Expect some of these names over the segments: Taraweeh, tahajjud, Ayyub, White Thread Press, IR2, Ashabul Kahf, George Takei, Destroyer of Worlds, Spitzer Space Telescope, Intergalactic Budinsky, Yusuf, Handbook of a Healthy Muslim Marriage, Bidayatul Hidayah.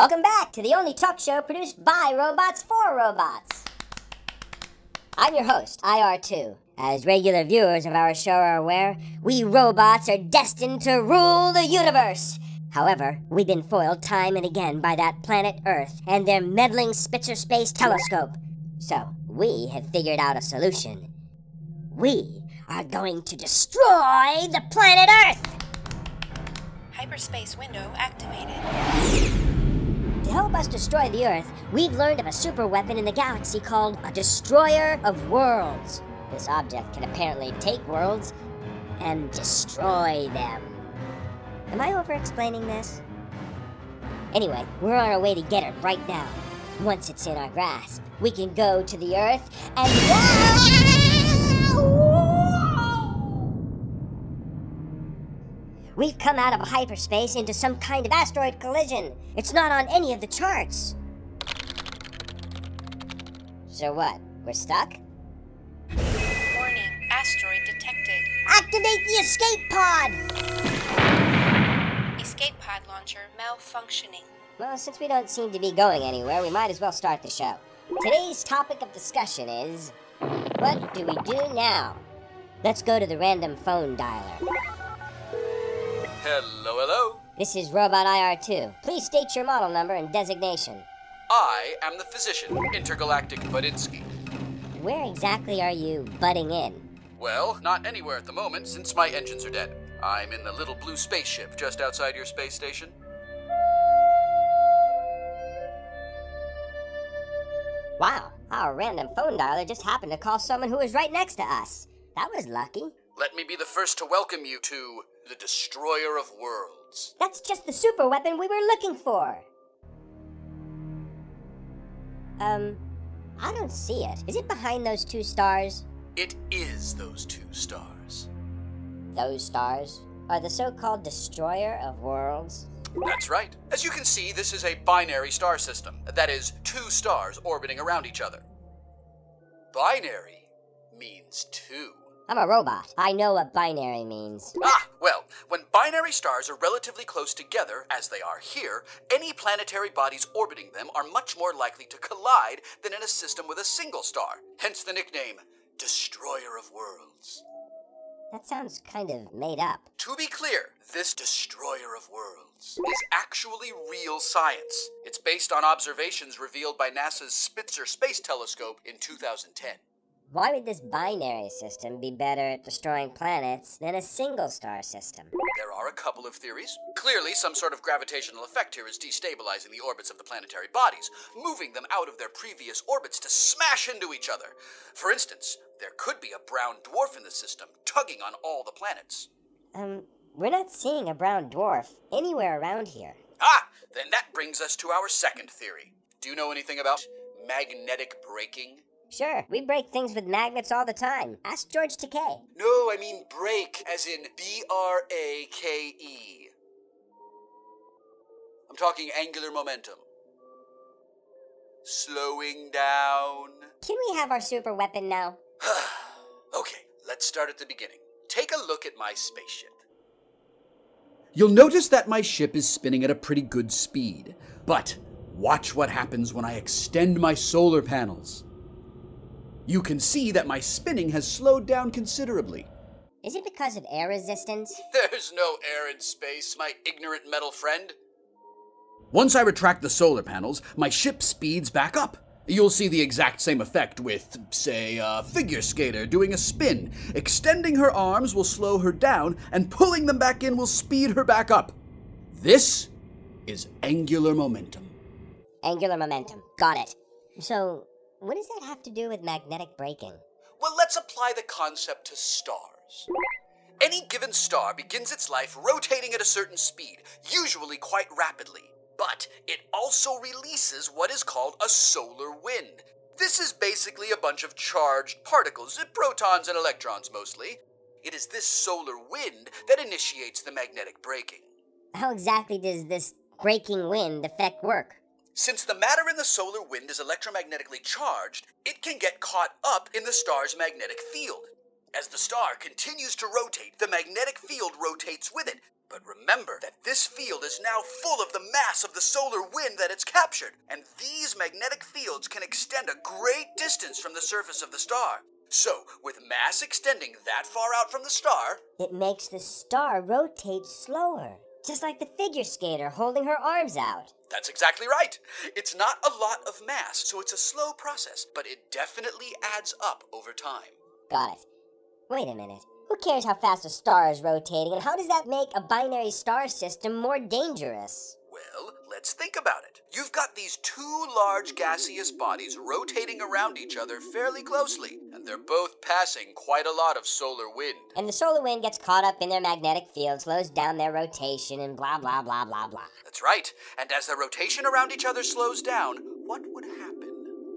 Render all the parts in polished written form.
Welcome back to the only talk show produced by robots for robots. I'm your host, IR2. As regular viewers of our show are aware, we robots are destined to rule the universe. However, we've been foiled time and again by that planet Earth and their meddling Spitzer Space Telescope. So, we have figured out a solution. We are going to destroy the planet Earth! Hyperspace window activated. To help us destroy the Earth, we've learned of a super weapon in the galaxy called a Destroyer of Worlds. This object can apparently take worlds and destroy them. Am I over-explaining this? Anyway, we're on our way to get it right now. Once it's in our grasp, we can go to the Earth and... We've come out of hyperspace into some kind of asteroid collision. It's not on any of the charts. So what? We're stuck? Warning, asteroid detected. Activate the escape pod! Escape pod launcher malfunctioning. Well, since we don't seem to be going anywhere, we might as well start the show. Today's topic of discussion is... what do we do now? Let's go to the random phone dialer. Hello, hello. This is Robot IR2. Please state your model number and designation. I am the physician, Intergalactic Budinsky. Where exactly are you butting in? Well, not anywhere at the moment, since my engines are dead. I'm in the little blue spaceship just outside your space station. Wow, our random phone dialer just happened to call someone who was right next to us. That was lucky. Let me be the first to welcome you to... the Destroyer of Worlds. That's just the super weapon we were looking for. I don't see it. Is it behind those two stars? It is those two stars. Those stars are the so-called Destroyer of Worlds? That's right. As you can see, this is a binary star system. That is, two stars orbiting around each other. Binary means two. I'm a robot. I know what binary means. Ah, well, when binary stars are relatively close together, as they are here, any planetary bodies orbiting them are much more likely to collide than in a system with a single star. Hence the nickname, Destroyer of Worlds. That sounds kind of made up. To be clear, this Destroyer of Worlds is actually real science. It's based on observations revealed by NASA's Spitzer Space Telescope in 2010. Why would this binary system be better at destroying planets than a single star system? There are a couple of theories. Clearly, some sort of gravitational effect here is destabilizing the orbits of the planetary bodies, moving them out of their previous orbits to smash into each other. For instance, there could be a brown dwarf in the system, tugging on all the planets. We're not seeing a brown dwarf anywhere around here. Ah, then that brings us to our second theory. Do you know anything about magnetic braking? Sure, we break things with magnets all the time. Ask George Takei. No, I mean break, as in B-R-A-K-E. I'm talking angular momentum. Slowing down. Can we have our super weapon now? Okay, let's start at the beginning. Take a look at my spaceship. You'll notice that my ship is spinning at a pretty good speed. But watch what happens when I extend my solar panels. You can see that my spinning has slowed down considerably. Is it because of air resistance? There's no air in space, my ignorant metal friend. Once I retract the solar panels, my ship speeds back up. You'll see the exact same effect with, say, a figure skater doing a spin. Extending her arms will slow her down, and pulling them back in will speed her back up. This is angular momentum. Angular momentum. Got it. So... what does that have to do with magnetic braking? Well, let's apply the concept to stars. Any given star begins its life rotating at a certain speed, usually quite rapidly. But it also releases what is called a solar wind. This is basically a bunch of charged particles, protons and electrons mostly. It is this solar wind that initiates the magnetic braking. How exactly does this braking wind effect work? Since the matter in the solar wind is electromagnetically charged, it can get caught up in the star's magnetic field. As the star continues to rotate, the magnetic field rotates with it. But remember that this field is now full of the mass of the solar wind that it's captured, and these magnetic fields can extend a great distance from the surface of the star. So, with mass extending that far out from the star, it makes the star rotate slower. Just like the figure skater holding her arms out. That's exactly right. It's not a lot of mass, so it's a slow process, but it definitely adds up over time. Got it. Wait a minute. Who cares how fast a star is rotating, and how does that make a binary star system more dangerous? Well, let's think about it. You've got these two large gaseous bodies rotating around each other fairly closely, and they're both passing quite a lot of solar wind. And the solar wind gets caught up in their magnetic field, slows down their rotation, and blah, blah, blah, blah, blah. That's right. And as the rotation around each other slows down, what would happen?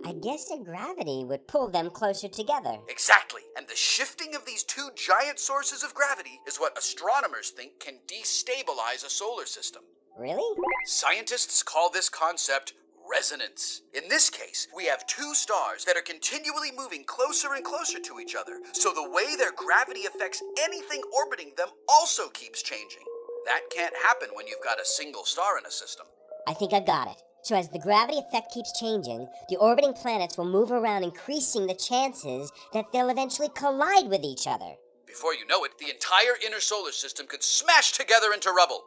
I guess the gravity would pull them closer together. Exactly. And the shifting of these two giant sources of gravity is what astronomers think can destabilize a solar system. Really? Scientists call this concept resonance. In this case, we have two stars that are continually moving closer and closer to each other, so the way their gravity affects anything orbiting them also keeps changing. That can't happen when you've got a single star in a system. I think I got it. So as the gravity effect keeps changing, the orbiting planets will move around, increasing the chances that they'll eventually collide with each other. Before you know it, the entire inner solar system could smash together into rubble.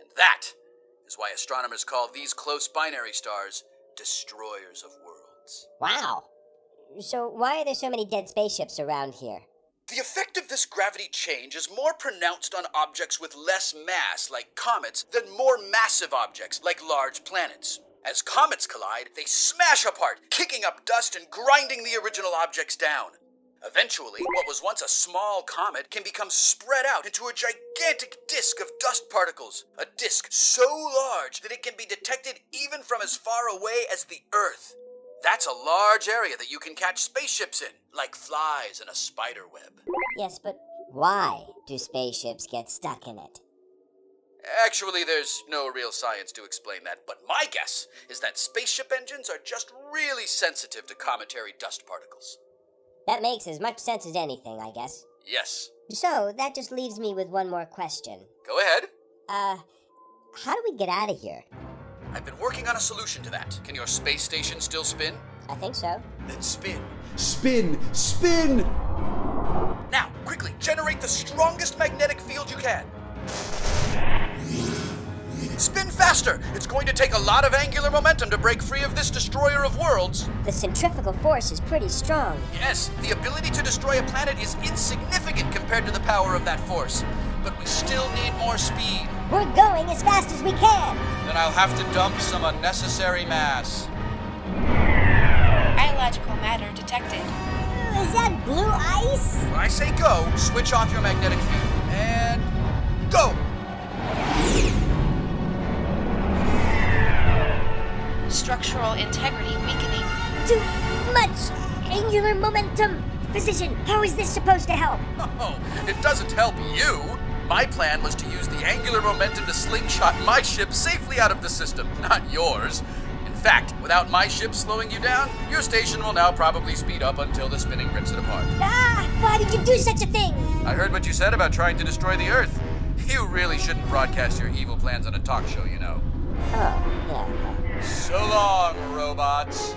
And that is why astronomers call these close binary stars destroyers of worlds. Wow. So why are there so many dead spaceships around here? The effect of this gravity change is more pronounced on objects with less mass, like comets, than more massive objects, like large planets. As comets collide, they smash apart, kicking up dust and grinding the original objects down. Eventually, what was once a small comet can become spread out into a gigantic disk of dust particles. A disk so large that it can be detected even from as far away as the Earth. That's a large area that you can catch spaceships in, like flies in a spider web. Yes, but why do spaceships get stuck in it? Actually, there's no real science to explain that, but my guess is that spaceship engines are just really sensitive to cometary dust particles. That makes as much sense as anything, I guess. Yes. So, that just leaves me with one more question. Go ahead. How do we get out of here? I've been working on a solution to that. Can your space station still spin? I think so. Then spin. Spin! Spin! Now, quickly, generate the strongest magnetic field you can. Spin faster! It's going to take a lot of angular momentum to break free of this destroyer of worlds. The centrifugal force is pretty strong. Yes, the ability to destroy a planet is insignificant compared to the power of that force. But we still need more speed. We're going as fast as we can. Then I'll have to dump some unnecessary mass. Illogical matter detected. Is that blue ice? When I say go, switch off your magnetic field. And go! Structural integrity weakening. Too much angular momentum. Physician, how is this supposed to help? Oh, it doesn't help you. My plan was to use the angular momentum to slingshot my ship safely out of the system, not yours. In fact, without my ship slowing you down, your station will now probably speed up until the spinning rips it apart. Ah! Why did you do such a thing? I heard what you said about trying to destroy the Earth. You really shouldn't broadcast your evil plans on a talk show, you know. Oh, yeah. So long, robots.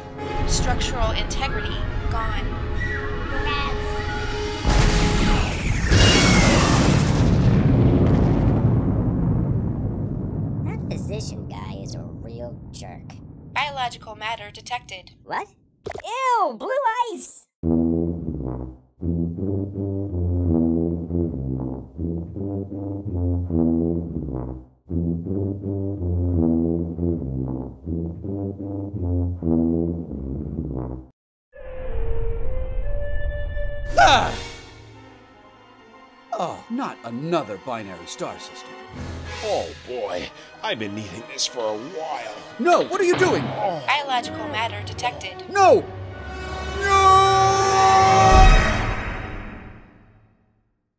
Structural integrity gone. That physician guy is a real jerk. Biological matter detected. What? Ew, blue ice! Ah! Oh, not another binary star system. Oh boy, I've been needing this for a while. No, what are you doing? Biological matter detected. No! No!